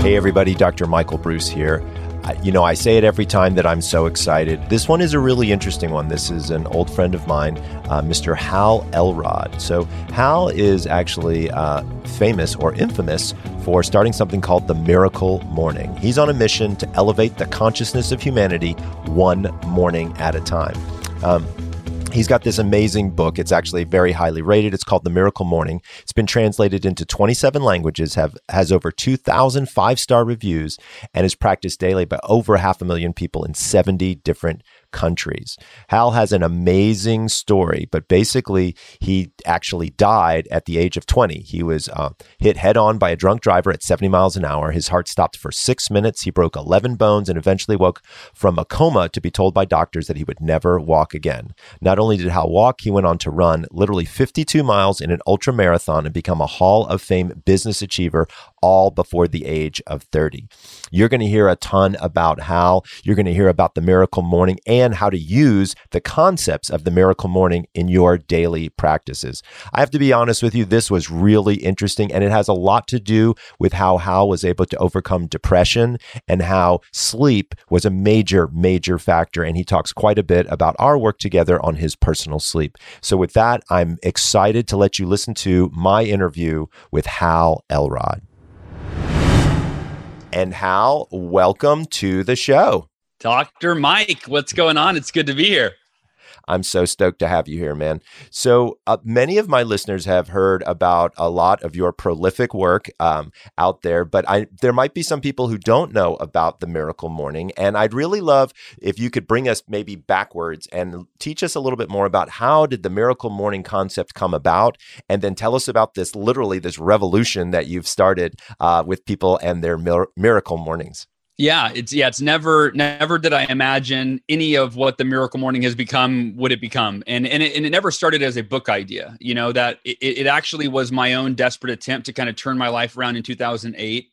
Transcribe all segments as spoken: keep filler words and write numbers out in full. Hey everybody, Doctor Michael Bruce here. You know, I say it every time that I'm so excited. This one is a really interesting one. This is an old friend of mine, uh, Mister Hal Elrod. So Hal is actually uh, famous or infamous for starting something called the Miracle Morning. He's on a mission to elevate the consciousness of humanity one morning at a time. Um, He's got this amazing book. It's actually very highly rated. It's called The Miracle Morning. It's been translated into twenty-seven languages, have, has over two thousand five-star reviews, and is practiced daily by over half a million people in seventy different countries. Hal has an amazing story, but basically he actually died at the age of twenty. He was uh, hit head-on by a drunk driver at seventy miles an hour. His heart stopped for six minutes. He broke eleven bones and eventually woke from a coma to be told by doctors that he would never walk again. Not only did Hal walk, he went on to run literally fifty-two miles in an ultra marathon and become a Hall of Fame business achiever, all before the age of thirty. You're going to hear a ton about Hal. You're going to hear about the Miracle Morning and and how to use the concepts of the Miracle Morning in your daily practices. I have to be honest with you, this was really interesting, and it has a lot to do with how Hal was able to overcome depression and how sleep was a major, major factor. And he talks quite a bit about our work together on his personal sleep. So with that, I'm excited to let you listen to my interview with Hal Elrod. And Hal, welcome to the show. Doctor Mike, what's going on? It's good to be here. I'm so stoked to have you here, man. So uh, many of my listeners have heard about a lot of your prolific work um, out there, but I, there might be some people who don't know about the Miracle Morning. And I'd really love if you could bring us maybe backwards and teach us a little bit more about how did the Miracle Morning concept come about, and then tell us about this, literally this revolution that you've started uh, with people and their mir- Miracle Mornings. Yeah, it's yeah, it's never never did I imagine any of what the Miracle Morning has become would it become, and and it, and it never started as a book idea. You know that it, it actually was my own desperate attempt to kind of turn my life around in two thousand eight,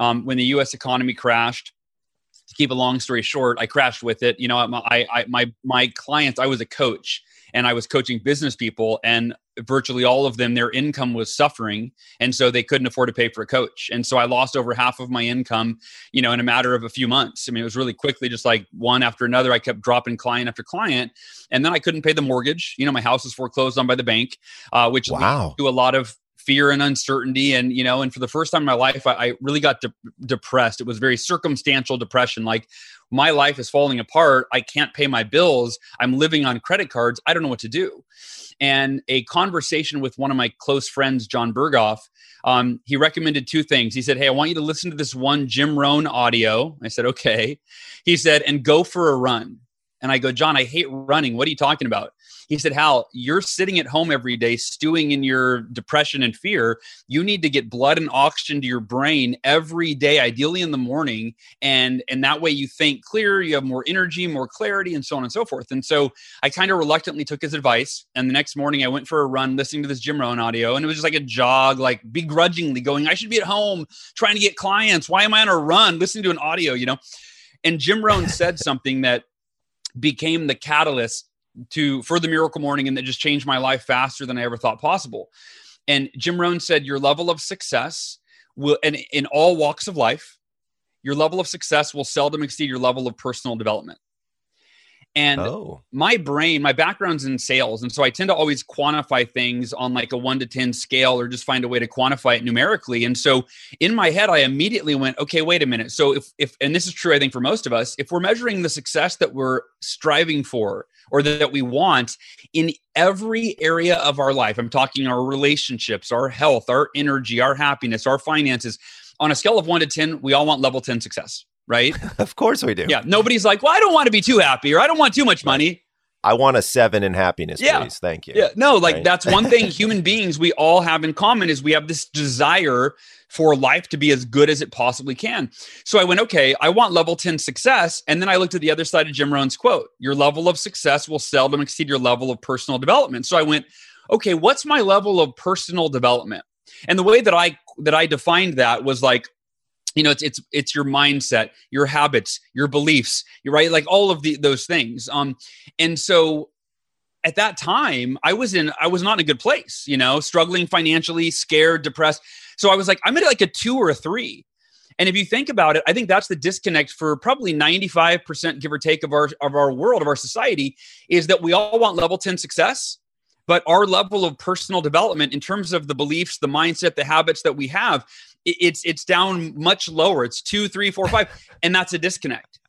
um, when the U S economy crashed. To keep a long story short, I crashed with it. You know, I, I my my clients, I was a coach, and I was coaching business people, and virtually all of them, their income was suffering. And so they couldn't afford to pay for a coach. And so I lost over half of my income, you know, in a matter of a few months. I mean, it was really quickly, just like one after another. I kept dropping client after client. And then I couldn't pay the mortgage. You know, my house was foreclosed on by the bank, uh, which wow. leads to a lot of fear and uncertainty. And, you know, and for the first time in my life, I, I really got de- depressed. It was very circumstantial depression. Like, my life is falling apart. I can't pay my bills. I'm living on credit cards. I don't know what to do. And a conversation with one of my close friends, John Berghoff, um, he recommended two things. He said, hey, I want you to listen to this one Jim Rohn audio. I said, okay. He said, and go for a run. And I go, John, I hate running. What are you talking about? He said, Hal, you're sitting at home every day stewing in your depression and fear. You need to get blood and oxygen to your brain every day, ideally in the morning. And, and that way you think clearer, you have more energy, more clarity, and so on and so forth. And so I kind of reluctantly took his advice. And the next morning I went for a run listening to this Jim Rohn audio. And it was just like a jog, like begrudgingly going, I should be at home trying to get clients. Why am I on a run listening to an audio, you know? And Jim Rohn said something that became the catalyst to for the Miracle Morning, and that just changed my life faster than I ever thought possible. And Jim Rohn said, your level of success will, and in all walks of life, your level of success will seldom exceed your level of personal development. And oh. my brain, my background's in sales. And so I tend to always quantify things on like a one to ten scale, or just find a way to quantify it numerically. And so in my head, I immediately went, okay, wait a minute. So if, if, and this is true, I think for most of us, if we're measuring the success that we're striving for, or that we want in every area of our life, I'm talking our relationships, our health, our energy, our happiness, our finances, on a scale of one to ten, we all want level ten success. Right? Of course we do. Yeah. Nobody's like, well, I don't want to be too happy, or I don't want too much money. I want a seven in happiness, yeah. please. Thank you. Yeah. No, like right? That's one thing human beings, we all have in common, is we have this desire for life to be as good as it possibly can. So I went, okay, I want level ten success. And then I looked at the other side of Jim Rohn's quote, your level of success will seldom exceed your level of personal development. So I went, okay, what's my level of personal development? And the way that I, that I defined that was like, you know, it's it's it's your mindset, your habits, your beliefs, you're right, like all of the, those things. Um, and so at that time, I was in, I was not in a good place, you know, struggling financially, scared, depressed. So I was like, I'm at like a two or a three. And if you think about it, I think that's the disconnect for probably ninety-five percent, give or take, of our, of our world, of our society, is that we all want level ten success, but our level of personal development in terms of the beliefs, the mindset, the habits that we have, it's, it's down much lower. It's two, three, four, five. And that's a disconnect.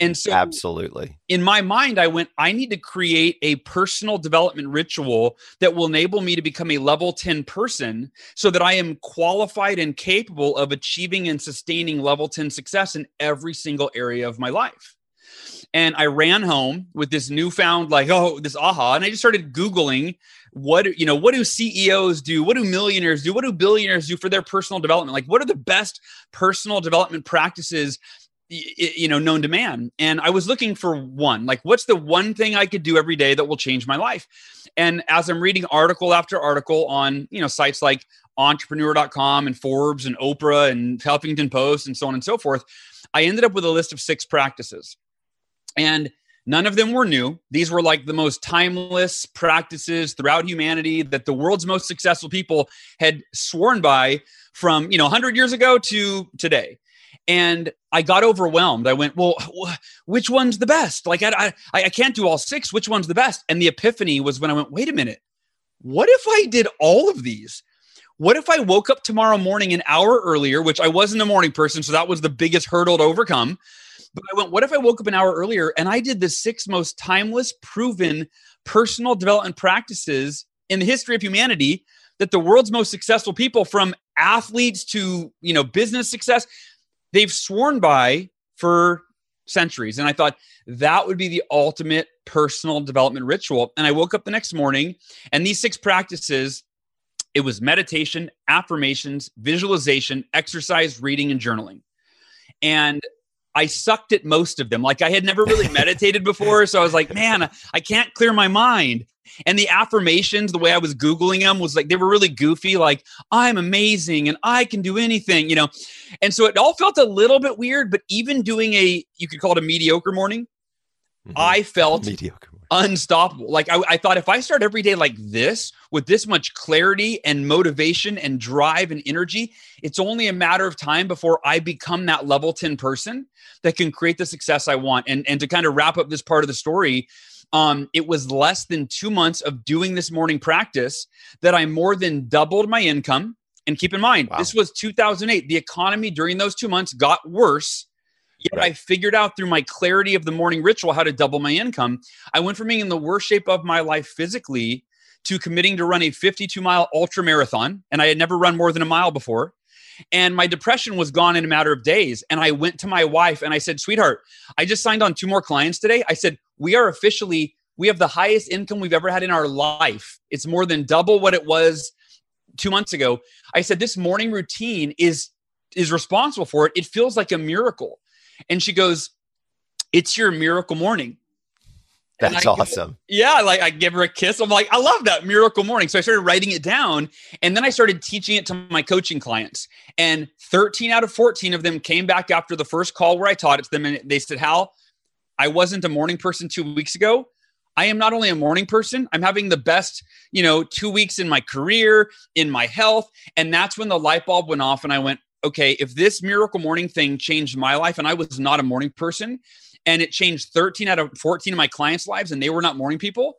And so absolutely, in my mind, I went, I need to create a personal development ritual that will enable me to become a level ten person so that I am qualified and capable of achieving and sustaining level ten success in every single area of my life. And I ran home with this newfound, like, oh, this aha. And I just started Googling, what, you know, what do C E Os do? What do millionaires do? What do billionaires do for their personal development? Like, what are the best personal development practices, you know, known to man? And I was looking for one, like, what's the one thing I could do every day that will change my life? And as I'm reading article after article on, you know, sites like entrepreneur dot com and Forbes and Oprah and Huffington Post and so on and so forth, I ended up with a list of six practices. And none of them were new. These were like the most timeless practices throughout humanity that the world's most successful people had sworn by from, you know, one hundred years ago to today. And I got overwhelmed. I went, well, which one's the best? Like, I, I, I can't do all six. Which one's the best? And the epiphany was when I went, wait a minute, what if I did all of these? What if I woke up tomorrow morning an hour earlier, which I wasn't a morning person, so that was the biggest hurdle to overcome. But I went, what if I woke up an hour earlier and I did the six most timeless, proven personal development practices in the history of humanity that the world's most successful people, from athletes to, you know, business success, they've sworn by for centuries. And I thought that would be the ultimate personal development ritual. And I woke up the next morning and these six practices, it was meditation, affirmations, visualization, exercise, reading, and journaling. And I sucked at most of them. Like, I had never really meditated before. So I was like, man, I can't clear my mind. And the affirmations, the way I was Googling them was like, they were really goofy. Like, I'm amazing and I can do anything, you know? And so it all felt a little bit weird, but even doing a, you could call it a mediocre morning. Mm-hmm. I felt mediocre. Unstoppable. Like, I, I thought, if I start every day like this, with this much clarity and motivation and drive and energy, it's only a matter of time before I become that level ten person that can create the success I want. And, and to kind of wrap up this part of the story, um, it was less than two months of doing this morning practice that I more than doubled my income. And keep in mind, wow, this was two thousand eight. The economy during those two months got worse. Yet right. I figured out through my clarity of the morning ritual how to double my income. I went from being in the worst shape of my life physically to committing to run a fifty-two mile ultra marathon. And I had never run more than a mile before. And my depression was gone in a matter of days. And I went to my wife and I said, sweetheart, I just signed on two more clients today. I said, we are officially, we have the highest income we've ever had in our life. It's more than double what it was two months ago. I said, this morning routine is, is responsible for it. It feels like a miracle. And she goes, it's your miracle morning. That's awesome. Yeah. Like, I give her a kiss. I'm like, I love that miracle morning. So I started writing it down, and then I started teaching it to my coaching clients, and thirteen out of fourteen of them came back after the first call where I taught it to them. And they said, Hal, I wasn't a morning person two weeks ago. I am not only a morning person, I'm having the best, you know, two weeks in my career, in my health. And that's when the light bulb went off, and I went, okay, if this miracle morning thing changed my life, and I was not a morning person, and it changed thirteen out of fourteen of my clients' lives, and they were not morning people,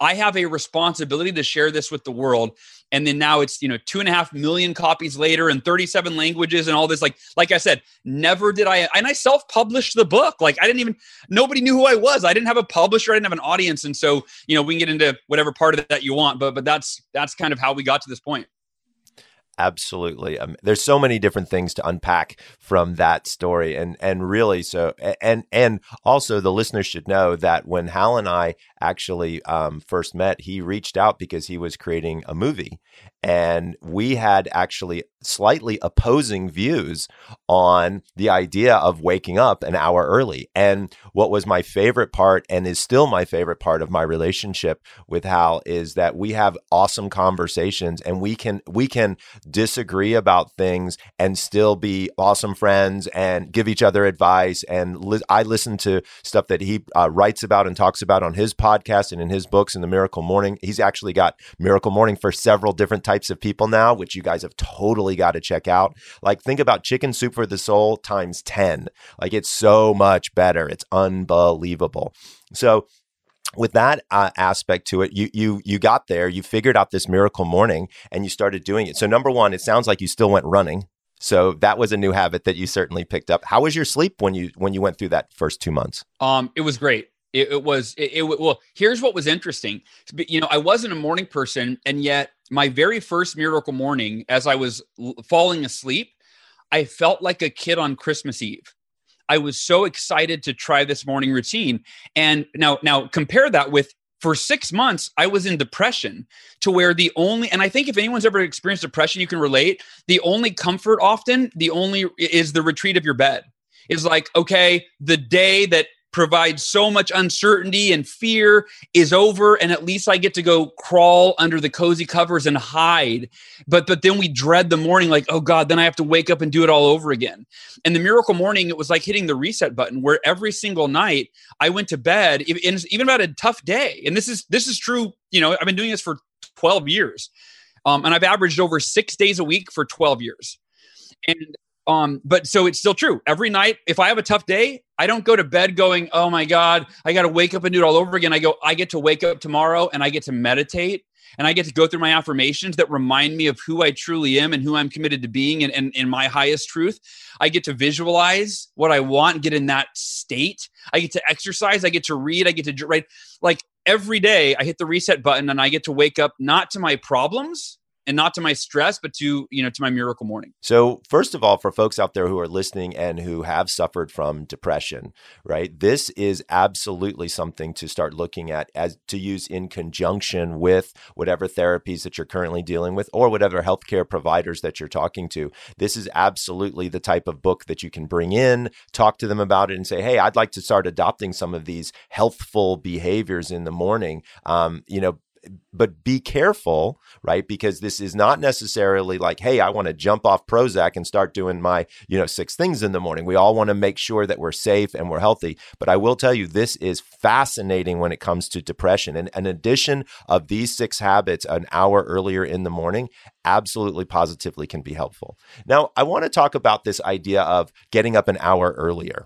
I have a responsibility to share this with the world. And then now it's, you know, two and a half million copies later and thirty-seven languages and all this. Like, like I said, never did I, and I self-published the book. Like, I didn't even, nobody knew who I was. I didn't have a publisher. I didn't have an audience. And so, you know, we can get into whatever part of that you want, but, but that's, that's kind of how we got to this point. Absolutely. Um, there's so many different things to unpack from that story. And and really, so, and and also the listeners should know that when Hal and I actually um, first met, he reached out because he was creating a movie. And we had actually slightly opposing views on the idea of waking up an hour early. And what was my favorite part, and is still my favorite part of my relationship with Hal, is that we have awesome conversations, and we can we can disagree about things and still be awesome friends and give each other advice. And li- I listen to stuff that he uh, writes about and talks about on his podcast and in his books in the Miracle Morning. He's actually got Miracle Morning for several different types of people now, which you guys have totally got to check out. Like, think about Chicken Soup for the Soul times ten. Like, it's so much better. It's unbelievable. So with that uh, aspect to it, you you you got there, you figured out this Miracle Morning and you started doing it. So number one, it sounds like you still went running. So that was a new habit that you certainly picked up. How was your sleep when you when you went through that first two months? Um, it was great. It, it was, it, it well, here's what was interesting. You know, I wasn't a morning person, and yet my very first Miracle Morning, as I was l- falling asleep, I felt like a kid on Christmas Eve. I was so excited to try this morning routine. And now, now compare that with, for six months, I was in depression to where the only, and I think if anyone's ever experienced depression, you can relate. The only comfort often, the only is the retreat of your bed. It's like, okay, the day that provides so much uncertainty and fear is over. And at least I get to go crawl under the cozy covers and hide. But, but then we dread the morning, like, oh God, then I have to wake up and do it all over again. And the Miracle Morning, it was like hitting the reset button, where every single night I went to bed, even about a tough day. And this is, this is true. You know, I've been doing this for twelve years. Um, and I've averaged over six days a week for twelve years. And Um, but so it's still true. Every night, if I have a tough day, I don't go to bed going, oh my God, I got to wake up and do it all over again. I go, I get to wake up tomorrow and I get to meditate and I get to go through my affirmations that remind me of who I truly am and who I'm committed to being and, and, and my highest truth. I get to visualize what I want and get in that state. I get to exercise. I get to read. I get to write. Like, every day I hit the reset button and I get to wake up not to my problems, and not to my stress, but to, you know, to my Miracle Morning. So first of all, for folks out there who are listening and who have suffered from depression, right? This is absolutely something to start looking at, as to use in conjunction with whatever therapies that you're currently dealing with or whatever healthcare providers that you're talking to. This is absolutely the type of book that you can bring in, talk to them about it and say, hey, I'd like to start adopting some of these healthful behaviors in the morning. Um, you know, But be careful, right? Because this is not necessarily like, hey, I want to jump off Prozac and start doing my, you know, six things in the morning. We all want to make sure that we're safe and we're healthy. But I will tell you, this is fascinating when it comes to depression. And an addition of these six habits an hour earlier in the morning absolutely positively can be helpful. Now, I want to talk about this idea of getting up an hour earlier.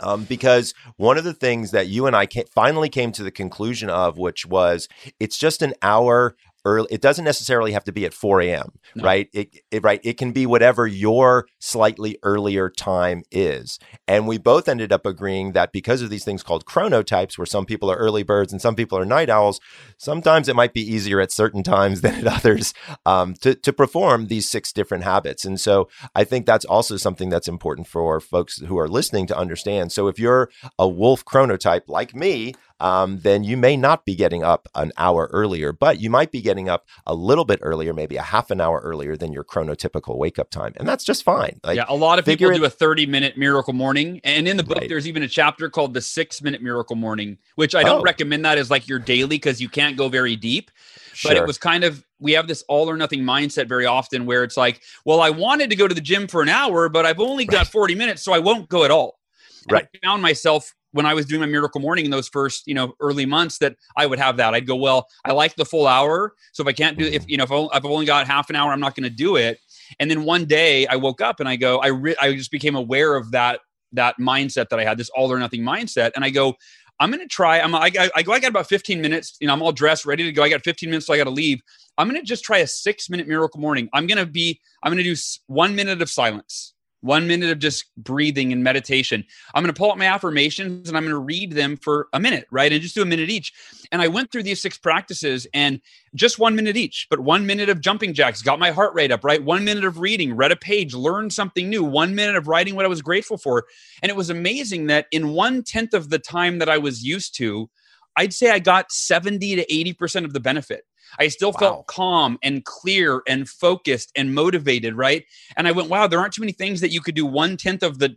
Um, because one of the things that you and I came, finally came to the conclusion of, which was, it's just an hour early. It doesn't necessarily have to be at four a.m., no. right? It, it, right. It can be whatever your slightly earlier time is. And we both ended up agreeing that because of these things called chronotypes, where some people are early birds and some people are night owls, sometimes it might be easier at certain times than at others um, to, to perform these six different habits. And so I think that's also something that's important for folks who are listening to understand. So if you're a wolf chronotype like me, Um, then you may not be getting up an hour earlier, but you might be getting up a little bit earlier, maybe a half an hour earlier than your chronotypical wake-up time. And that's just fine. Like, yeah, a lot of people it, do a thirty-minute Miracle Morning. And in the book, right. There's even a chapter called the six-minute Miracle Morning, which I don't oh. recommend that as like your daily, because you can't go very deep. Sure. But it was kind of, we have this all or nothing mindset very often where it's like, well, I wanted to go to the gym for an hour, but I've only got right. forty minutes, so I won't go at all. And right. I found myself when I was doing my Miracle Morning in those first, you know, early months, that I would have that. I'd go, well, I like the full hour. So if I can't do if, you know, if I've only got half an hour, I'm not going to do it. And then one day I woke up and I go, I re- I just became aware of that, that mindset that I had, this all or nothing mindset. And I go, I'm going to try, I'm, I, I, I go, I got about fifteen minutes, you know, I'm all dressed, ready to go. I got fifteen minutes, so I got to leave. I'm going to just try a six minute Miracle Morning. I'm going to be, I'm going to do one minute of silence. One minute of just breathing and meditation. I'm going to pull out my affirmations and I'm going to read them for a minute, right? And just do a minute each. And I went through these six practices and just one minute each, but one minute of jumping jacks, got my heart rate up, right? One minute of reading, read a page, learned something new, one minute of writing what I was grateful for. And it was amazing that in one tenth of the time that I was used to, I'd say I got seventy to eighty percent of the benefit. I still wow. felt calm and clear and focused and motivated, right? And I went, wow, there aren't too many things that you could do one tenth of the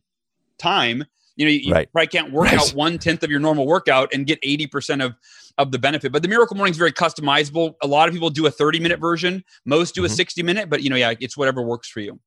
time You know, you, right. you probably can't work right. out one tenth of your normal workout and get eighty percent of, of the benefit. But the Miracle Morning is very customizable. A lot of people do a thirty minute version. Most do mm-hmm. a sixty minute, but you know, yeah, it's whatever works for you.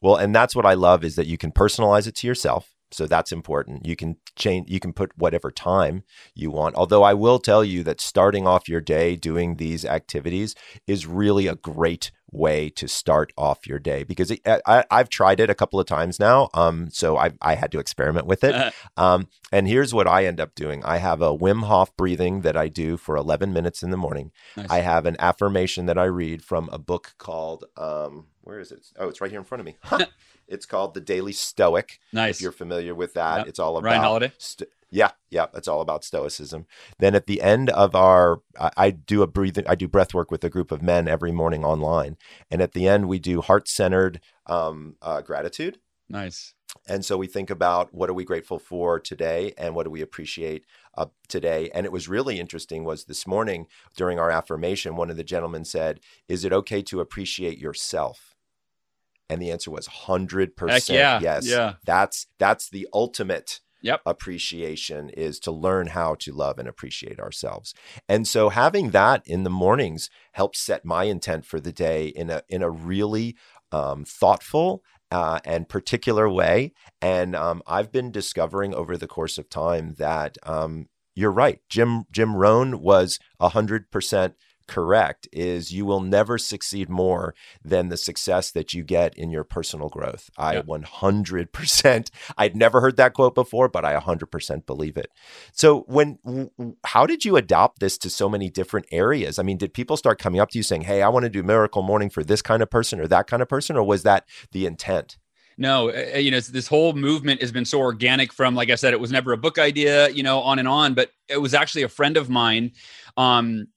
Well, and that's what I love is that you can personalize it to yourself. So that's important. You can change, you can put whatever time you want. Although I will tell you that starting off your day doing these activities is really a great way to start off your day, because it, I, I've tried it a couple of times now. Um, so I, I had to experiment with it. Um, and here's what I end up doing. I have a Wim Hof breathing that I do for eleven minutes in the morning. Nice. I have an affirmation that I read from a book called, um, where is it? Oh, it's right here in front of me. Huh. It's called The Daily Stoic. Nice. If you're familiar with that, yep. It's all about Ryan Holiday. St- yeah, yeah, it's all about stoicism. Then at the end of our, I, I do a breathing, I do breath work with a group of men every morning online, and at the end we do heart-centered um, uh, gratitude. Nice. And so we think about what are we grateful for today and what do we appreciate uh, today. And it was really interesting was this morning during our affirmation, one of the gentlemen said, "Is it okay to appreciate yourself?" And the answer was one hundred percent yeah. yes. Yeah. That's that's the ultimate yep. appreciation, is to learn how to love and appreciate ourselves. And so having that in the mornings helps set my intent for the day in a in a really um, thoughtful uh, and particular way. And um, I've been discovering over the course of time that um, you're right. Jim Jim Rohn was one hundred percent correct, is you will never succeed more than the success that you get in your personal growth. I yeah. one hundred percent, I'd never heard that quote before, but I one hundred percent believe it. So when, how did you adopt this to so many different areas? I mean, did people start coming up to you saying, "Hey, I want to do Miracle Morning for this kind of person or that kind of person," or was that the intent? No, you know, this whole movement has been so organic from, like I said, it was never a book idea, you know, on and on, but it was actually a friend of mine. Um,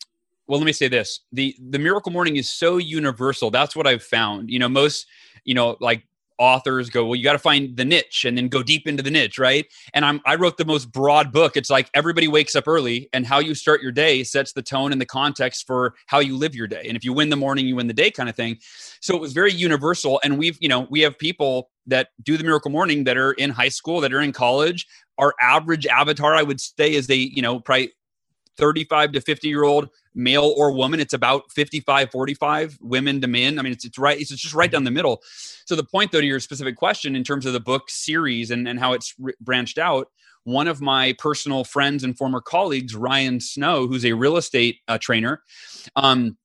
Well, let me say this. The the Miracle Morning is so universal. That's what I've found. You know, most, you know, like authors go, well, you got to find the niche and then go deep into the niche, right? And I'm I wrote the most broad book. It's like everybody wakes up early, and how you start your day sets the tone and the context for how you live your day. And if you win the morning, you win the day kind of thing. So it was very universal. And we've, you know, we have people that do the Miracle Morning that are in high school, that are in college. Our average avatar, I would say, is they, you know, probably thirty-five to fifty year old male or woman. It's about fifty-five, forty-five women to men. I mean, it's, it's right. It's just right down the middle. So the point though, to your specific question in terms of the book series and, and how it's re- branched out, one of my personal friends and former colleagues, Ryan Snow, who's a real estate uh, trainer, um,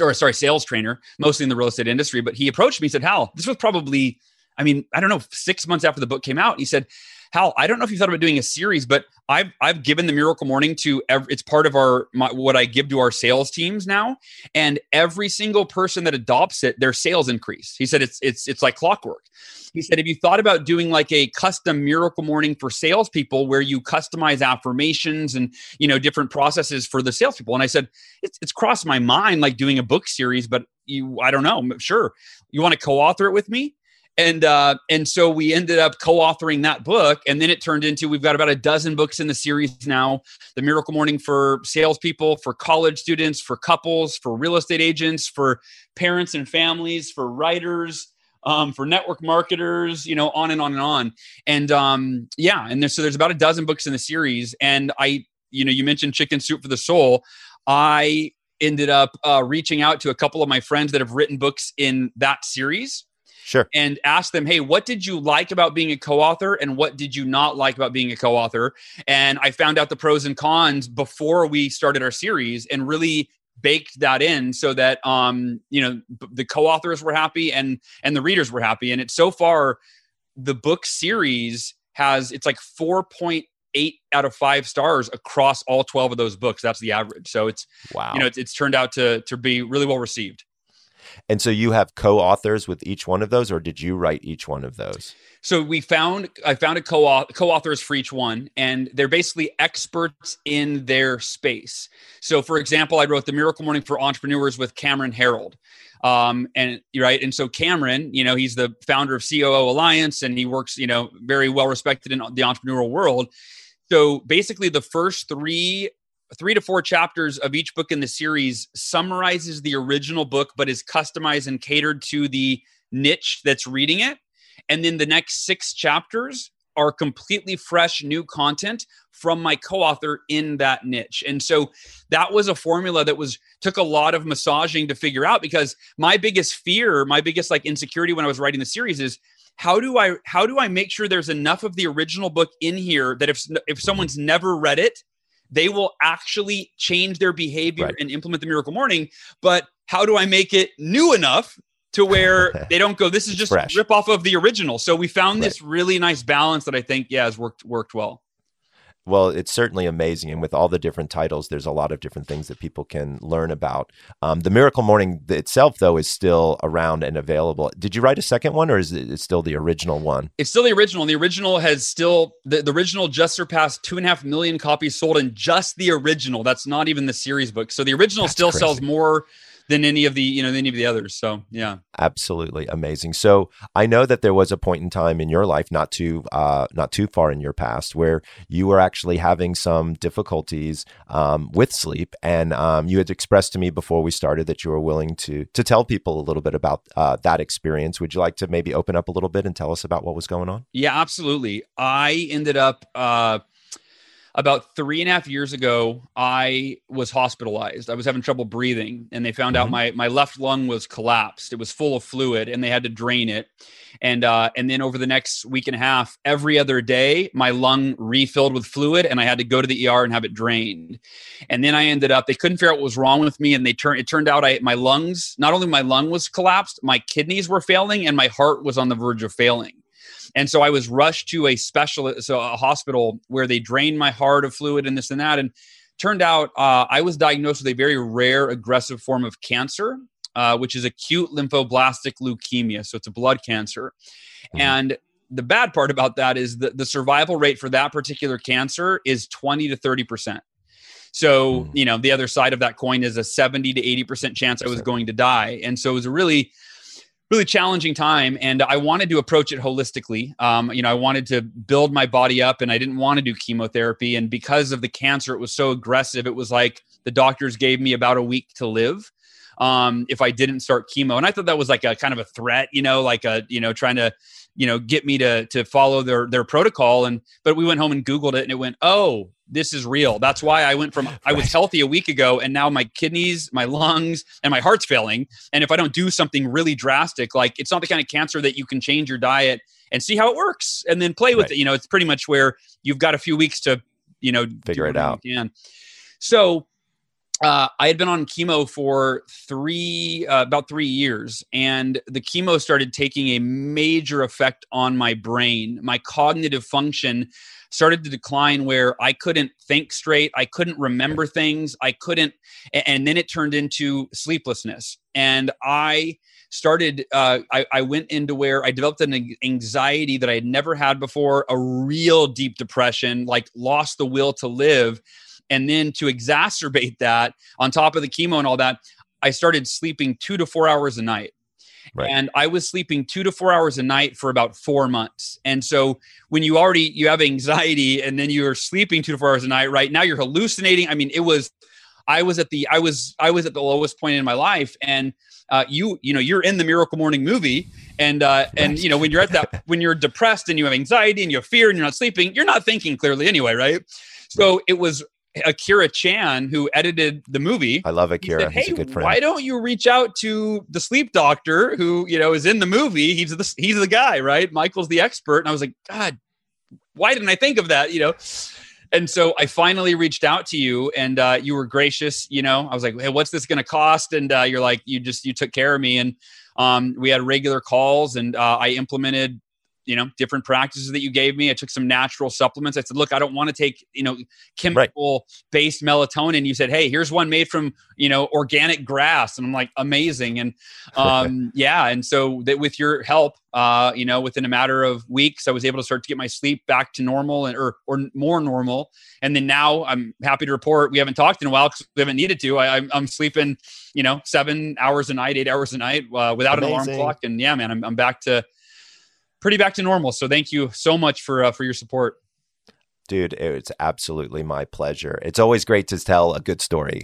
or sorry, sales trainer, mostly in the real estate industry, but he approached me and said, "Hal," this was probably, I mean, I don't know, six months after the book came out. He said, "Hal, I don't know if you thought about doing a series, but I've I've given the Miracle Morning to every, it's part of our my, what I give to our sales teams now, and every single person that adopts it, their sales increase." He said it's it's it's like clockwork. He said, "Have you thought about doing like a custom Miracle Morning for salespeople where you customize affirmations and, you know, different processes for the salespeople?" And I said, "It's, it's crossed my mind, like doing a book series, but you I don't know. Sure, you want to co-author it with me?" And uh, and so we ended up co-authoring that book. And then it turned into, we've got about a dozen books in the series now. The Miracle Morning for salespeople, for college students, for couples, for real estate agents, for parents and families, for writers, um, for network marketers, you know, on and on and on. And um, yeah, and there's, so there's about a dozen books in the series. And I, you know, you mentioned Chicken Soup for the Soul. I ended up uh, reaching out to a couple of my friends that have written books in that series. Sure. And ask them, "Hey, what did you like about being a co-author and what did you not like about being a co-author?" And I found out the pros and cons before we started our series and really baked that in so that, um, you know, b- the co-authors were happy and, and the readers were happy. And it's so far, the book series has, it's like four point eight out of five stars across all twelve of those books. That's the average. So it's, wow. you know, it's, it's turned out to, to be really well received. And so you have co-authors with each one of those, or did you write each one of those? So we found, I found a co-auth- co-authors for each one, and they're basically experts in their space. So for example, I wrote The Miracle Morning for Entrepreneurs with Cameron Herold. Um, and right. And so Cameron, you know, he's the founder of C O O Alliance, and he works, you know, very well respected in the entrepreneurial world. So basically the first three Three to four chapters of each book in the series summarizes the original book, but is customized and catered to the niche that's reading it. And then the next six chapters are completely fresh new content from my co-author in that niche. And so that was a formula that was took a lot of massaging to figure out, because my biggest fear, my biggest like insecurity when I was writing the series is, how do I how do I make sure there's enough of the original book in here that if if someone's never read it, they will actually change their behavior right. and implement the Miracle Morning? But how do I make it new enough to where they don't go, this is just Fresh. rip off of the original? So we found right. this really nice balance that I think, yeah, has worked, worked well. Well, it's certainly amazing. And with all the different titles, there's a lot of different things that people can learn about. Um, the Miracle Morning itself, though, is still around and available. Did you write a second one, or is it still the original one? It's still the original. The original has still, the, the original just surpassed two and a half million copies sold in just the original. That's not even the series book. So the original That's still crazy. sells more than any of the, you know, than any of the others. So, yeah. Absolutely amazing. So I know that there was a point in time in your life, not too, uh, not too far in your past, where you were actually having some difficulties um, with sleep. And um, you had expressed to me before we started that you were willing to, to tell people a little bit about uh, that experience. Would you like to maybe open up a little bit and tell us about what was going on? Yeah, absolutely. I ended up, uh, About three and a half years ago, I was hospitalized. I was having trouble breathing, and they found mm-hmm. out my my left lung was collapsed. It was full of fluid, and they had to drain it. And uh, and then over the next week and a half, every other day, my lung refilled with fluid, and I had to go to the E R and have it drained. And then I ended up, they couldn't figure out what was wrong with me, and they turned. It turned out I my lungs, not only my lung was collapsed, my kidneys were failing, and my heart was on the verge of failing. And so I was rushed to a specialist, so a hospital where they drained my heart of fluid and this and that. And turned out uh, I was diagnosed with a very rare aggressive form of cancer, uh, which is acute lymphoblastic leukemia. So it's a blood cancer. Mm-hmm. And the bad part about that is the, the survival rate for that particular cancer is twenty to thirty percent. So, mm-hmm. you know, the other side of that coin is a seventy to eighty percent chance I was going to die. And so it was a really... really challenging time. And I wanted to approach it holistically. Um, you know, I wanted to build my body up, and I didn't want to do chemotherapy. And because of the cancer, it was so aggressive. It was like the doctors gave me about a week to live um, if I didn't start chemo. And I thought that was like a kind of a threat, you know, like a, you know, trying to, you know, get me to, to follow their, their protocol. And, but we went home and Googled it, and it went, oh, this is real. That's why I went from, I was healthy a week ago, and now my kidneys, my lungs, and my heart's failing. And if I don't do something really drastic, like it's not the kind of cancer that you can change your diet and see how it works and then play with right. it. You know, it's pretty much where you've got a few weeks to, you know, figure it out. Can. So uh, I had been on chemo for three, uh, about three years, and the chemo started taking a major effect on my brain. My cognitive function started to decline, where I couldn't think straight. I couldn't remember things. I couldn't. And then it turned into sleeplessness. And I started, uh, I, I went into where I developed an anxiety that I had never had before, a real deep depression, like lost the will to live. And then to exacerbate that, on top of the chemo and all that, I started sleeping two to four hours a night. Right. And I was sleeping two to four hours a night for about four months. And so when you already, you have anxiety, and then you're sleeping two to four hours a night, right now you're hallucinating. I mean, it was, I was at the, I was, I was at the lowest point in my life. And uh, you, you know, you're in the Miracle Morning movie, and, uh, right. and, you know, when you're at that, when you're depressed and you have anxiety and you have fear and you're not sleeping, you're not thinking clearly anyway. Right. So right. it was Akira Chan, who edited the movie. I love Akira. He said, hey, he's a good friend. Why don't you reach out to the sleep doctor who, you know, is in the movie? He's the, he's the guy, right? Michael's the expert. And I was like, God, why didn't I think of that? You know? And so I finally reached out to you, and uh, you were gracious. You know, I was like, hey, what's this going to cost? And uh, you're like, you just, you took care of me. And um, we had regular calls, and uh, I implemented, you know, different practices that you gave me. I took some natural supplements. I said, look, I don't want to take, you know, chemical based melatonin. You said, hey, here's one made from, you know, organic grass. And I'm like, amazing. And, um, yeah. And so that with your help, uh, you know, within a matter of weeks, I was able to start to get my sleep back to normal, and, or, or more normal. And then now I'm happy to report, we haven't talked in a while because we haven't needed to. I, I'm, I'm sleeping, you know, seven hours a night, eight hours a night, uh, without amazing. an alarm clock. And yeah, man, I'm, I'm back to, pretty back to normal. So thank you so much for uh, for your support. Dude, it's absolutely my pleasure. It's always great to tell a good story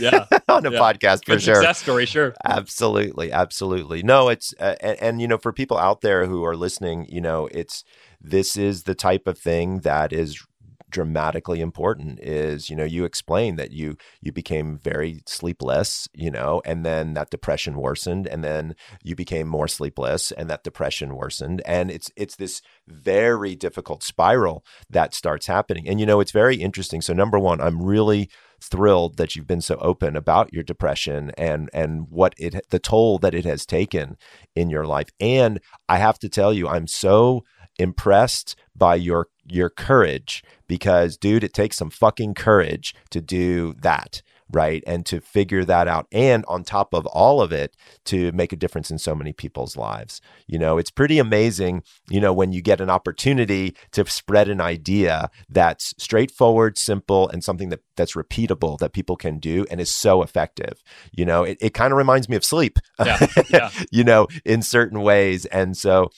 yeah, on a yeah. podcast, for good sure. Success story, sure. Absolutely, absolutely. No, it's, uh, and, and, you know, for people out there who are listening, you know, it's, this is the type of thing that is dramatically important. Is, you know, you explained that you you became very sleepless, you know, and then that depression worsened, and then you became more sleepless, and that depression worsened, and it's it's this very difficult spiral that starts happening. And you know, it's very interesting. So number one, I'm really thrilled that you've been so open about your depression and and what it the toll that it has taken in your life. And I have to tell you, I'm so impressed by your your courage, because dude, it takes some fucking courage to do that, right? And to figure that out. And on top of all of it, to make a difference in so many people's lives. You know, it's pretty amazing, you know, when you get an opportunity to spread an idea that's straightforward, simple, and something that, that's repeatable that people can do and is so effective. You know, it, it kind of reminds me of sleep, yeah. Yeah. you know, in certain ways. And so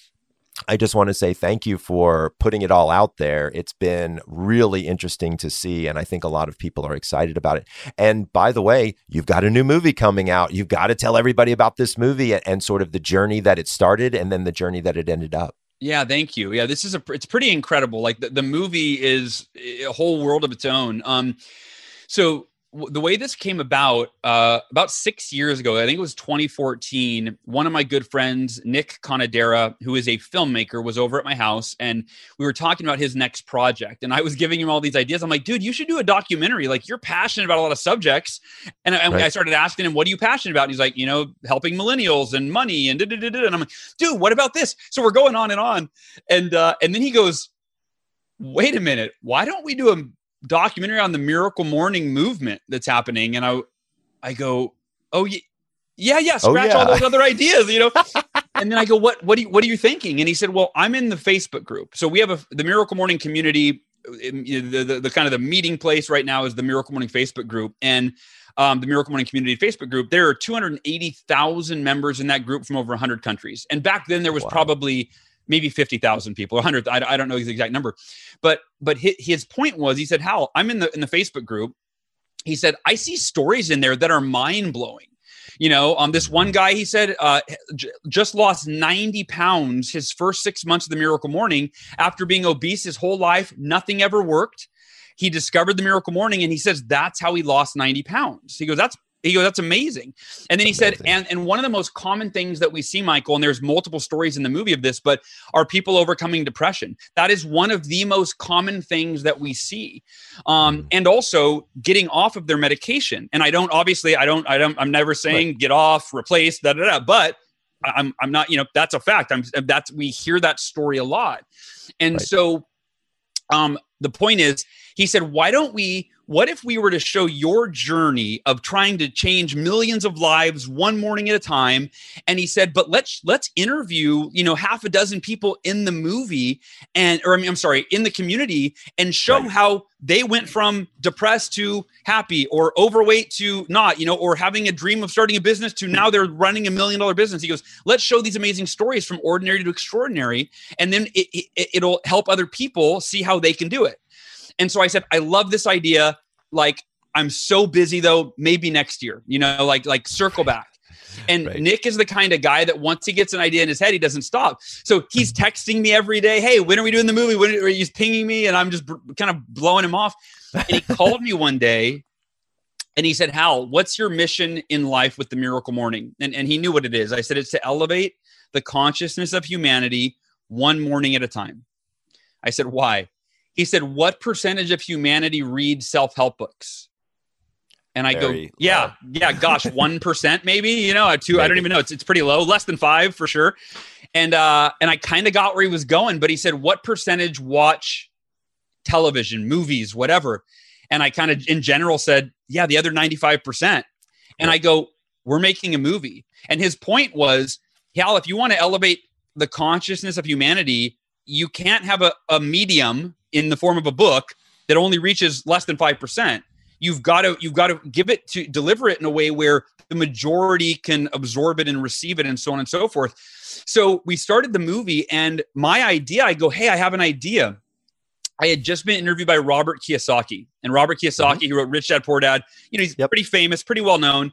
I just want to say thank you for putting it all out there. It's been really interesting to see, and I think a lot of people are excited about it. And by the way, you've got a new movie coming out. You've got to tell everybody about this movie and, and sort of the journey that it started and then the journey that it ended up. Yeah, thank you. Yeah, this is a it's pretty incredible. Like the, the movie is a whole world of its own. Um, so w- the way this came about, uh, about six years ago, I think it was twenty fourteen, one of my good friends, Nick Conadera, who is a filmmaker, was over at my house and we were talking about his next project. And I was giving him all these ideas. I'm like, dude, you should do a documentary. Like, you're passionate about a lot of subjects. And I, right. I started asking him, what are you passionate about? And he's like, you know, helping millennials and money and da da da da. And I'm like, dude, what about this? So we're going on and on. And, uh, and then he goes, wait a minute, why don't we do a documentary on the Miracle Morning movement that's happening? And I, I go, oh yeah, yeah, yeah. Scratch oh, yeah. all those other ideas, you know? And then I go, what, what do you, what are you thinking? And he said, well, I'm in the Facebook group. So we have a, the Miracle Morning community, the, the, the, the kind of the meeting place right now is the Miracle Morning Facebook group. And um, the Miracle Morning community Facebook group, there are two hundred eighty thousand members in that group from over one hundred countries. And back then there was wow. probably maybe fifty thousand people, one hundred, I, I don't know his exact number, but, but his, his point was, he said, Hal, I'm in the, in the Facebook group. He said, I see stories in there that are mind blowing. You know, on um, this one guy, he said, uh, j- just lost ninety pounds his first six months of the Miracle Morning after being obese his whole life. Nothing ever worked. He discovered the Miracle Morning and he says, that's how he lost ninety pounds. He goes, that's He goes, that's amazing. And then he amazing. said, and, and one of the most common things that we see, Michael, and there's multiple stories in the movie of this, but are people overcoming depression? That is one of the most common things that we see. Um, and also getting off of their medication. And I don't, obviously I don't, I don't, I'm never saying right. get off, replace, da, da, da, but I'm, I'm not, you know, that's a fact. I'm that's, we hear that story a lot. And right. so um, the point is, he said, why don't we, what if we were to show your journey of trying to change millions of lives one morning at a time? And he said, but let's, let's interview, you know, half a dozen people in the movie and, or I mean, I'm sorry, in the community and show right. how they went from depressed to happy or overweight to not, you know, or having a dream of starting a business to now they're running a million dollar business. He goes, let's show these amazing stories from ordinary to extraordinary. And then it, it, it'll help other people see how they can do it. And so I said, I love this idea. Like, I'm so busy though, maybe next year, you know, like, like circle back. And right. Nick is the kind of guy that once he gets an idea in his head, he doesn't stop. So he's texting me every day. Hey, when are we doing the movie? When are you pinging me? And I'm just b- kind of blowing him off. And he called me one day and he said, Hal, what's your mission in life with the Miracle Morning? And, and he knew what it is. I said, it's to elevate the consciousness of humanity one morning at a time. I said, why? He said, what percentage of humanity reads self-help books? And I Very go, yeah, low. yeah, gosh, one percent maybe, you know, two, maybe. I don't even know. It's it's pretty low, less than five for sure. And, uh, and I kind of got where he was going, but he said, what percentage watch television, movies, whatever. And I kind of in general said, yeah, the other ninety-five percent. And yeah. I go, we're making a movie. And his point was, Hal, if you want to elevate the consciousness of humanity, you can't have a, a medium in the form of a book that only reaches less than five percent. You've got to, you've got to give it to deliver it in a way where the majority can absorb it and receive it and so on and so forth. So we started the movie and my idea, I go, hey, I have an idea. I had just been interviewed by Robert Kiyosaki, and Robert Kiyosaki, mm-hmm. who wrote Rich Dad, Poor Dad, you know, he's yep. pretty famous, pretty well known.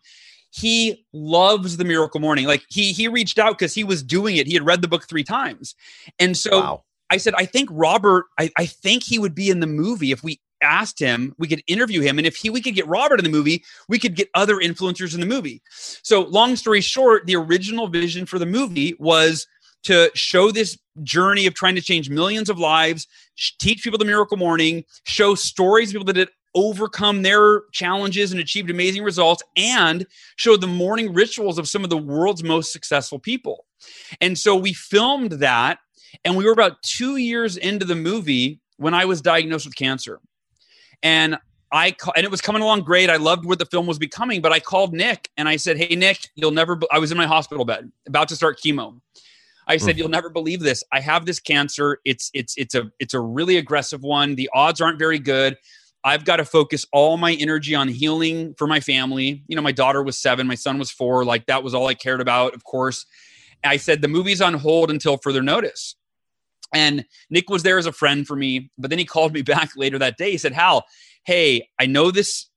He loves the Miracle Morning. Like he, he reached out because he was doing it. He had read the book three times. And so wow. I said, I think Robert, I, I think he would be in the movie if we asked him, we could interview him. And if he, we could get Robert in the movie, we could get other influencers in the movie. So long story short, the original vision for the movie was to show this journey of trying to change millions of lives, teach people the Miracle Morning, show stories of people that had overcome their challenges and achieved amazing results, and show the morning rituals of some of the world's most successful people. And so we filmed that. And we were about two years into the movie when I was diagnosed with cancer. And I ca- and it was coming along great. I loved what the film was becoming, but I called Nick and I said, hey, Nick, you'll never, be- I was in my hospital bed about to start chemo. I said, mm. you'll never believe this. I have this cancer. It's, it's, it's a, it's a really aggressive one. The odds aren't very good. I've got to focus all my energy on healing for my family. You know, my daughter was seven, my son was four. Like that was all I cared about, of course. I said, the movie's on hold until further notice. And Nick was there as a friend for me, but then he called me back later that day. He said, Hal, hey, I know this,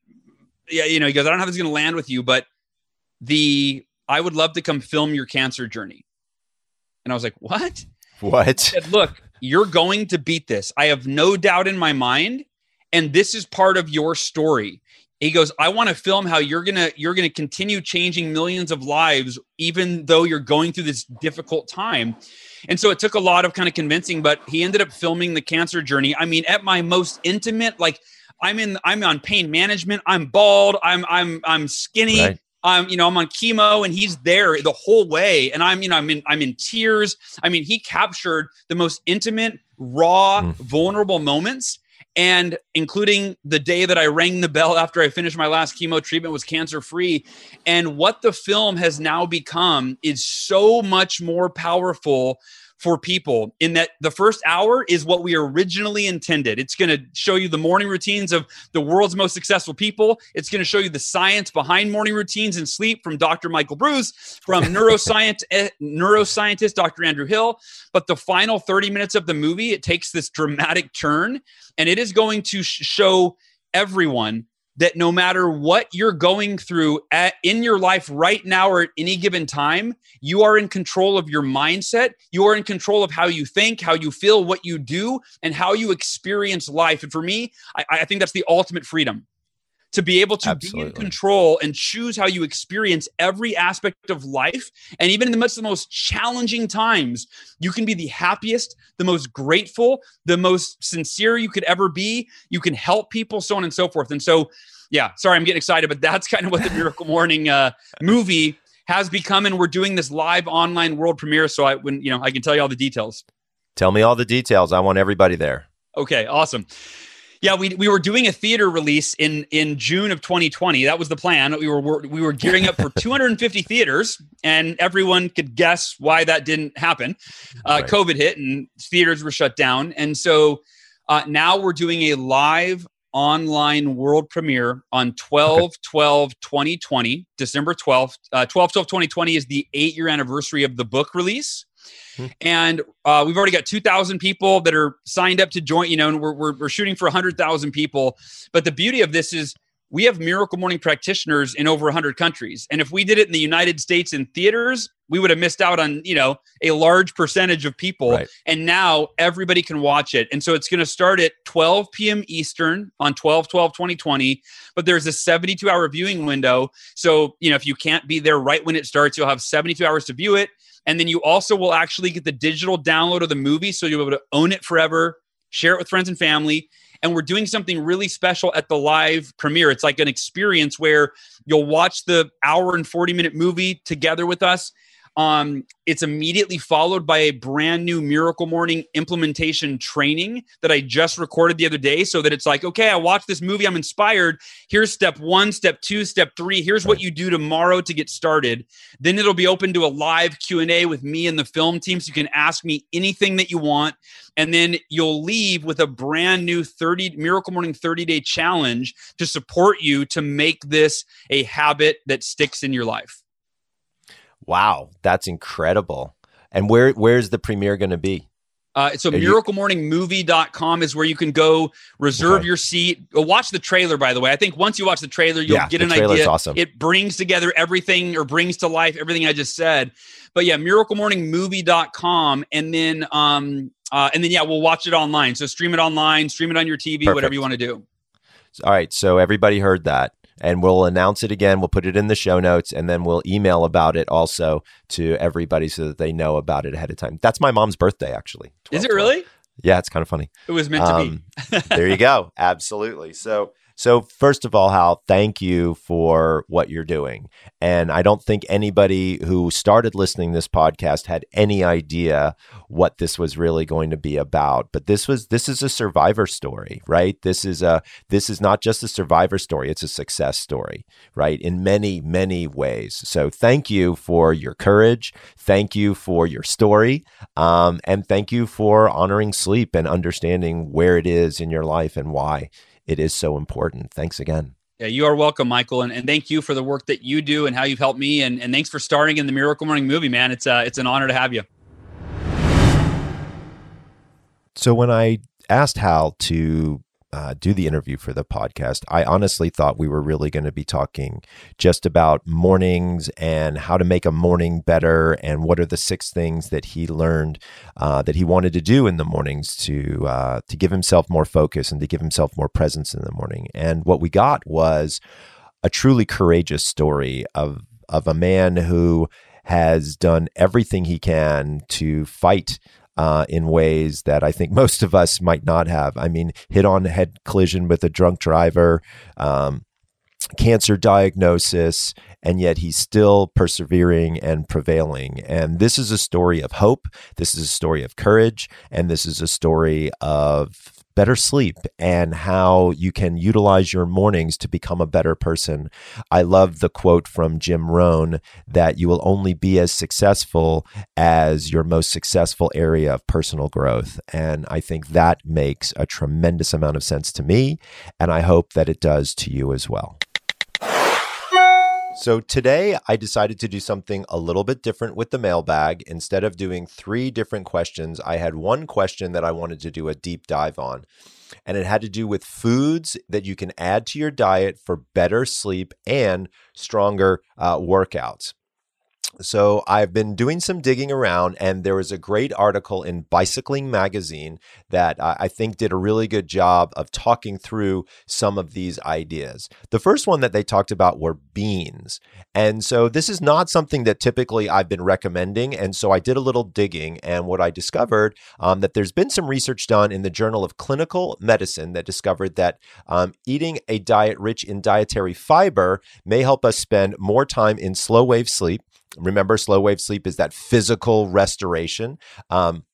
yeah, you know, he goes, I don't know how this is going to land with you, but the, I would love to come film your cancer journey. And I was like, what? What? He said, look, you're going to beat this. I have no doubt in my mind. And this is part of your story. He goes, I want to film how you're going to, you're going to continue changing millions of lives, even though you're going through this difficult time. And so it took a lot of kind of convincing, but he ended up filming the cancer journey. I mean, at my most intimate, like I'm in, I'm on pain management. I'm bald. I'm, I'm, I'm skinny. Right. I'm, you know, I'm on chemo and he's there the whole way. And I'm, you know, I'm in, I'm in tears. I mean, he captured the most intimate, raw, mm. vulnerable moments. And including the day that I rang the bell after I finished my last chemo treatment was cancer-free. And what the film has now become is so much more powerful for people in that the first hour is what we originally intended. It's going to show you the morning routines of the world's most successful people. It's going to show you the science behind morning routines and sleep from Doctor Michael Bruce, from neuroscience, neuroscientist Doctor Andrew Hill. But the final thirty minutes of the movie, it takes this dramatic turn, and it is going to sh- show everyone that no matter what you're going through at, in your life right now or at any given time, you are in control of your mindset. You are in control of how you think, how you feel, what you do, and how you experience life. And for me, I, I think that's the ultimate freedom, to be able to Absolutely. be in control and choose how you experience every aspect of life. And even in the midst of the most challenging times, you can be the happiest, the most grateful, the most sincere you could ever be. You can help people, so on and so forth. And so, yeah, sorry, I'm getting excited, but that's kind of what the Miracle Morning uh, movie has become. And we're doing this live online world premiere. So I, when, you know, I can tell you all the details. Tell me all the details. I want everybody there. Okay, awesome. Yeah, we we were doing a theater release in, in June of twenty twenty. That was the plan. We were we were gearing up for two hundred fifty theaters, and everyone could guess why that didn't happen. Uh, right. COVID hit, and theaters were shut down. And so uh, now we're doing a live online world premiere on twelve twelve twenty twenty, December twelfth. twelve twelve twenty twenty is the eight-year anniversary of the book release. And uh, we've already got two thousand people that are signed up to join, you know, and we're, we're, we're shooting for one hundred thousand people. But the beauty of this is we have Miracle Morning practitioners in over one hundred countries. And if we did it in the United States in theaters, we would have missed out on, you know, a large percentage of people. Right. And now everybody can watch it. And so it's going to start at twelve p.m. Eastern on twelve twelve twenty twenty. But there's a seventy-two hour viewing window. So, you know, if you can't be there right when it starts, you'll have seventy-two hours to view it. And then you also will actually get the digital download of the movie. So you'll be able to own it forever, share it with friends and family. And we're doing something really special at the live premiere. It's like an experience where you'll watch the hour and forty minute movie together with us. Um, it's immediately followed by a brand new Miracle Morning implementation training that I just recorded the other day, so that it's like, okay, I watched this movie, I'm inspired. Here's step one, step two, step three. Here's what you do tomorrow to get started. Then it'll be open to a live Q and A with me and the film team, so you can ask me anything that you want. And then you'll leave with a brand new thirty Miracle Morning thirty day challenge to support you to make this a habit that sticks in your life. Wow, that's incredible. And where where's the premiere going to be? Uh, so miracle morning movie dot com is where you can go reserve okay. your seat. Watch the trailer, by the way. I think once you watch the trailer, you'll yeah, get an idea. Awesome. It brings together everything, or brings to life everything I just said. But yeah, miracle morning movie dot com. And then um, Uh, and then, yeah, we'll watch it online. So stream it online, stream it on your T V, Perfect. Whatever you want to do. All right. So everybody heard that. And we'll announce it again. We'll put it in the show notes, and then we'll email about it also to everybody so that they know about it ahead of time. That's my mom's birthday, actually. Is it really? Yeah, it's kind of funny. It was meant um, to be. There you go. Absolutely. So, so first of all, Hal, thank you for what you're doing. And I don't think anybody who started listening to this podcast had any idea what this was really going to be about. But this was this is a survivor story, right? This is a this is not just a survivor story; it's a success story, right? In many, many ways. So, thank you for your courage. Thank you for your story, um, and thank you for honoring sleep and understanding where it is in your life and why it is so important. Thanks again. Yeah, you are welcome, Michael. And, and thank you for the work that you do and how you've helped me. And, and thanks for starring in the Miracle Morning movie, man. It's uh, it's an honor to have you. So when I asked Hal to uh, do the interview for the podcast, I honestly thought we were really going to be talking just about mornings and how to make a morning better and what are the six things that he learned uh, that he wanted to do in the mornings to uh, to give himself more focus and to give himself more presence in the morning. And what we got was a truly courageous story of of a man who has done everything he can to fight Uh, in ways that I think most of us might not have. I mean, hit on head collision with a drunk driver, um, cancer diagnosis, and yet he's still persevering and prevailing. And this is a story of hope. This is a story of courage. And this is a story of better sleep and how you can utilize your mornings to become a better person. I love the quote from Jim Rohn that you will only be as successful as your most successful area of personal growth. And I think that makes a tremendous amount of sense to me. And I hope that it does to you as well. So today I decided to do something a little bit different with the mailbag. Instead of doing three different questions, I had one question that I wanted to do a deep dive on, and it had to do with foods that you can add to your diet for better sleep and stronger uh, workouts. So I've been doing some digging around, and there was a great article in Bicycling Magazine that I think did a really good job of talking through some of these ideas. The first one that they talked about were beans. And so this is not something that typically I've been recommending. And so I did a little digging, and what I discovered um, that there's been some research done in the Journal of Clinical Medicine that discovered that um, eating a diet rich in dietary fiber may help us spend more time in slow wave sleep. Remember, slow wave sleep is that physical restoration. Um,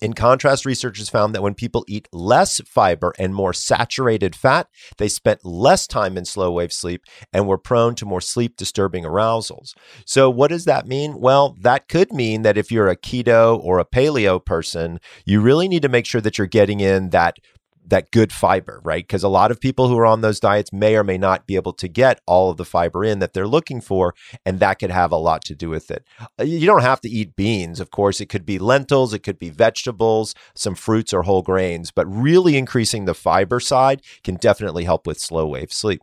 in contrast, researchers found that when people eat less fiber and more saturated fat, they spent less time in slow wave sleep and were prone to more sleep disturbing arousals. So what does that mean? Well, that could mean that if you're a keto or a paleo person, you really need to make sure that you're getting in that that good fiber, right? Because a lot of people who are on those diets may or may not be able to get all of the fiber in that they're looking for, and that could have a lot to do with it. You don't have to eat beans, of course. It could be lentils, it could be vegetables, some fruits or whole grains, but really increasing the fiber side can definitely help with slow wave sleep.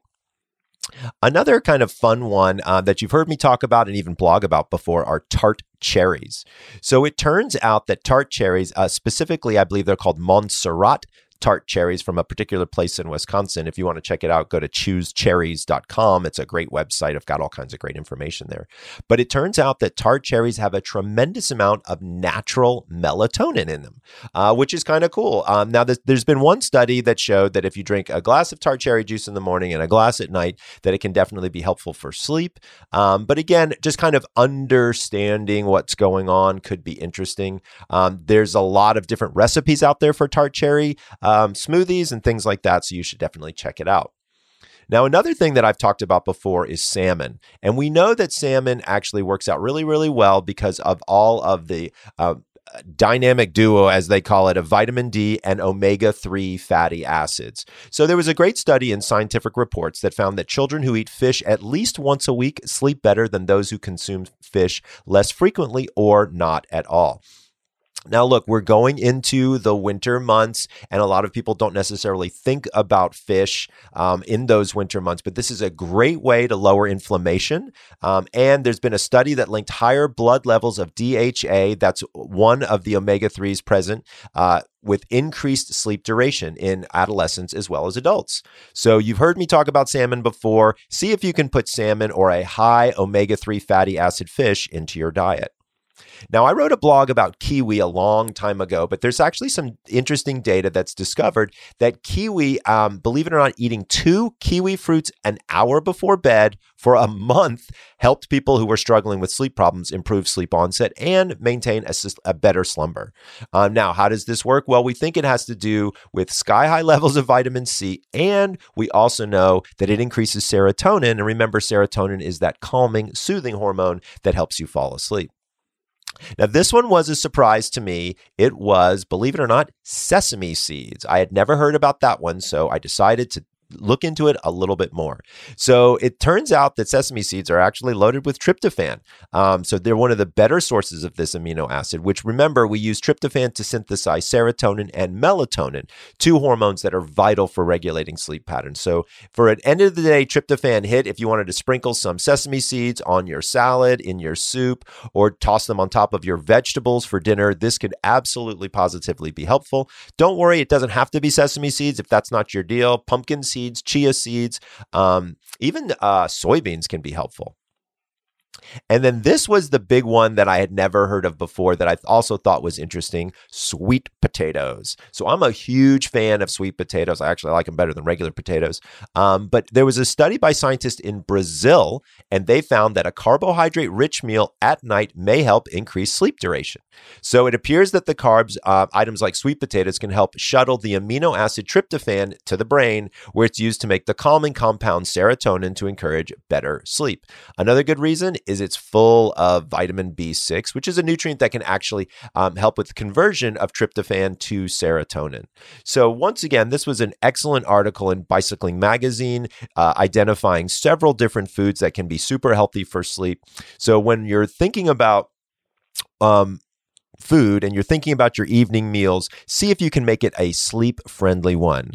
Another kind of fun one uh, that you've heard me talk about and even blog about before are tart cherries. So it turns out that tart cherries, uh, specifically, I believe they're called Montserrat tart cherries from a particular place in Wisconsin. If you want to check it out, go to choose cherries dot com. It's a great website. I've got all kinds of great information there. But it turns out that tart cherries have a tremendous amount of natural melatonin in them, uh, which is kind of cool. Um, now, there's been one study that showed that if you drink a glass of tart cherry juice in the morning and a glass at night, that it can definitely be helpful for sleep. Um, but again, just kind of understanding what's going on could be interesting. Um, there's a lot of different recipes out there for tart cherry Uh, Um, smoothies and things like that. So you should definitely check it out. Now, another thing that I've talked about before is salmon. And we know that salmon actually works out really, really well because of all of the uh, dynamic duo, as they call it, of vitamin D and omega three fatty acids. So there was a great study in Scientific Reports that found that children who eat fish at least once a week sleep better than those who consume fish less frequently or not at all. Now, look, we're going into the winter months, and a lot of people don't necessarily think about fish um, in those winter months, but this is a great way to lower inflammation. Um, and there's been a study that linked higher blood levels of D H A, that's one of the omega threes present, uh, with increased sleep duration in adolescents as well as adults. So you've heard me talk about salmon before. See if you can put salmon or a high omega three fatty acid fish into your diet. Now, I wrote a blog about kiwi a long time ago, but there's actually some interesting data that's discovered that kiwi, um, believe it or not, eating two kiwi fruits an hour before bed for a month helped people who were struggling with sleep problems improve sleep onset and maintain a, a better slumber. Um, now, how does this work? Well, we think it has to do with sky-high levels of vitamin C, and we also know that it increases serotonin. And remember, serotonin is that calming, soothing hormone that helps you fall asleep. Now, this one was a surprise to me. It was, believe it or not, sesame seeds. I had never heard about that one, so I decided to look into it a little bit more. So it turns out that sesame seeds are actually loaded with tryptophan. Um, so they're one of the better sources of this amino acid, which, remember, we use tryptophan to synthesize serotonin and melatonin, two hormones that are vital for regulating sleep patterns. So for an end of the day tryptophan hit, if you wanted to sprinkle some sesame seeds on your salad, in your soup, or toss them on top of your vegetables for dinner, this could absolutely positively be helpful. Don't worry, it doesn't have to be sesame seeds if that's not your deal. Pumpkin seeds, Seeds, chia seeds, um, even uh, soybeans can be helpful. And then this was the big one that I had never heard of before that I also thought was interesting, sweet potatoes. So I'm a huge fan of sweet potatoes. I actually like them better than regular potatoes. Um, but there was a study by scientists in Brazil, and they found that a carbohydrate-rich meal at night may help increase sleep duration. So it appears that the carbs, uh, items like sweet potatoes, can help shuttle the amino acid tryptophan to the brain, where it's used to make the calming compound serotonin to encourage better sleep. Another good reason is it's full of vitamin B six, which is a nutrient that can actually um, help with the conversion of tryptophan to serotonin. So once again, this was an excellent article in Bicycling Magazine uh, identifying several different foods that can be super healthy for sleep. So when you're thinking about um, food and you're thinking about your evening meals, see if you can make it a sleep-friendly one.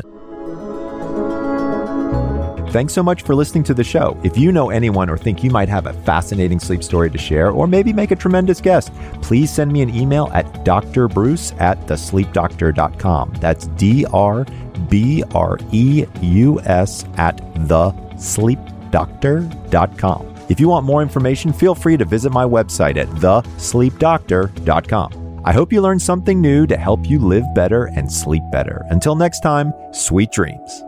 Thanks so much for listening to the show. If you know anyone or think you might have a fascinating sleep story to share, or maybe make a tremendous guest, please send me an email at d r bruce at the sleep doctor dot com. That's D R B R E U S at the sleep doctor dot com. If you want more information, feel free to visit my website at the sleep doctor dot com. I hope you learned something new to help you live better and sleep better. Until next time, sweet dreams.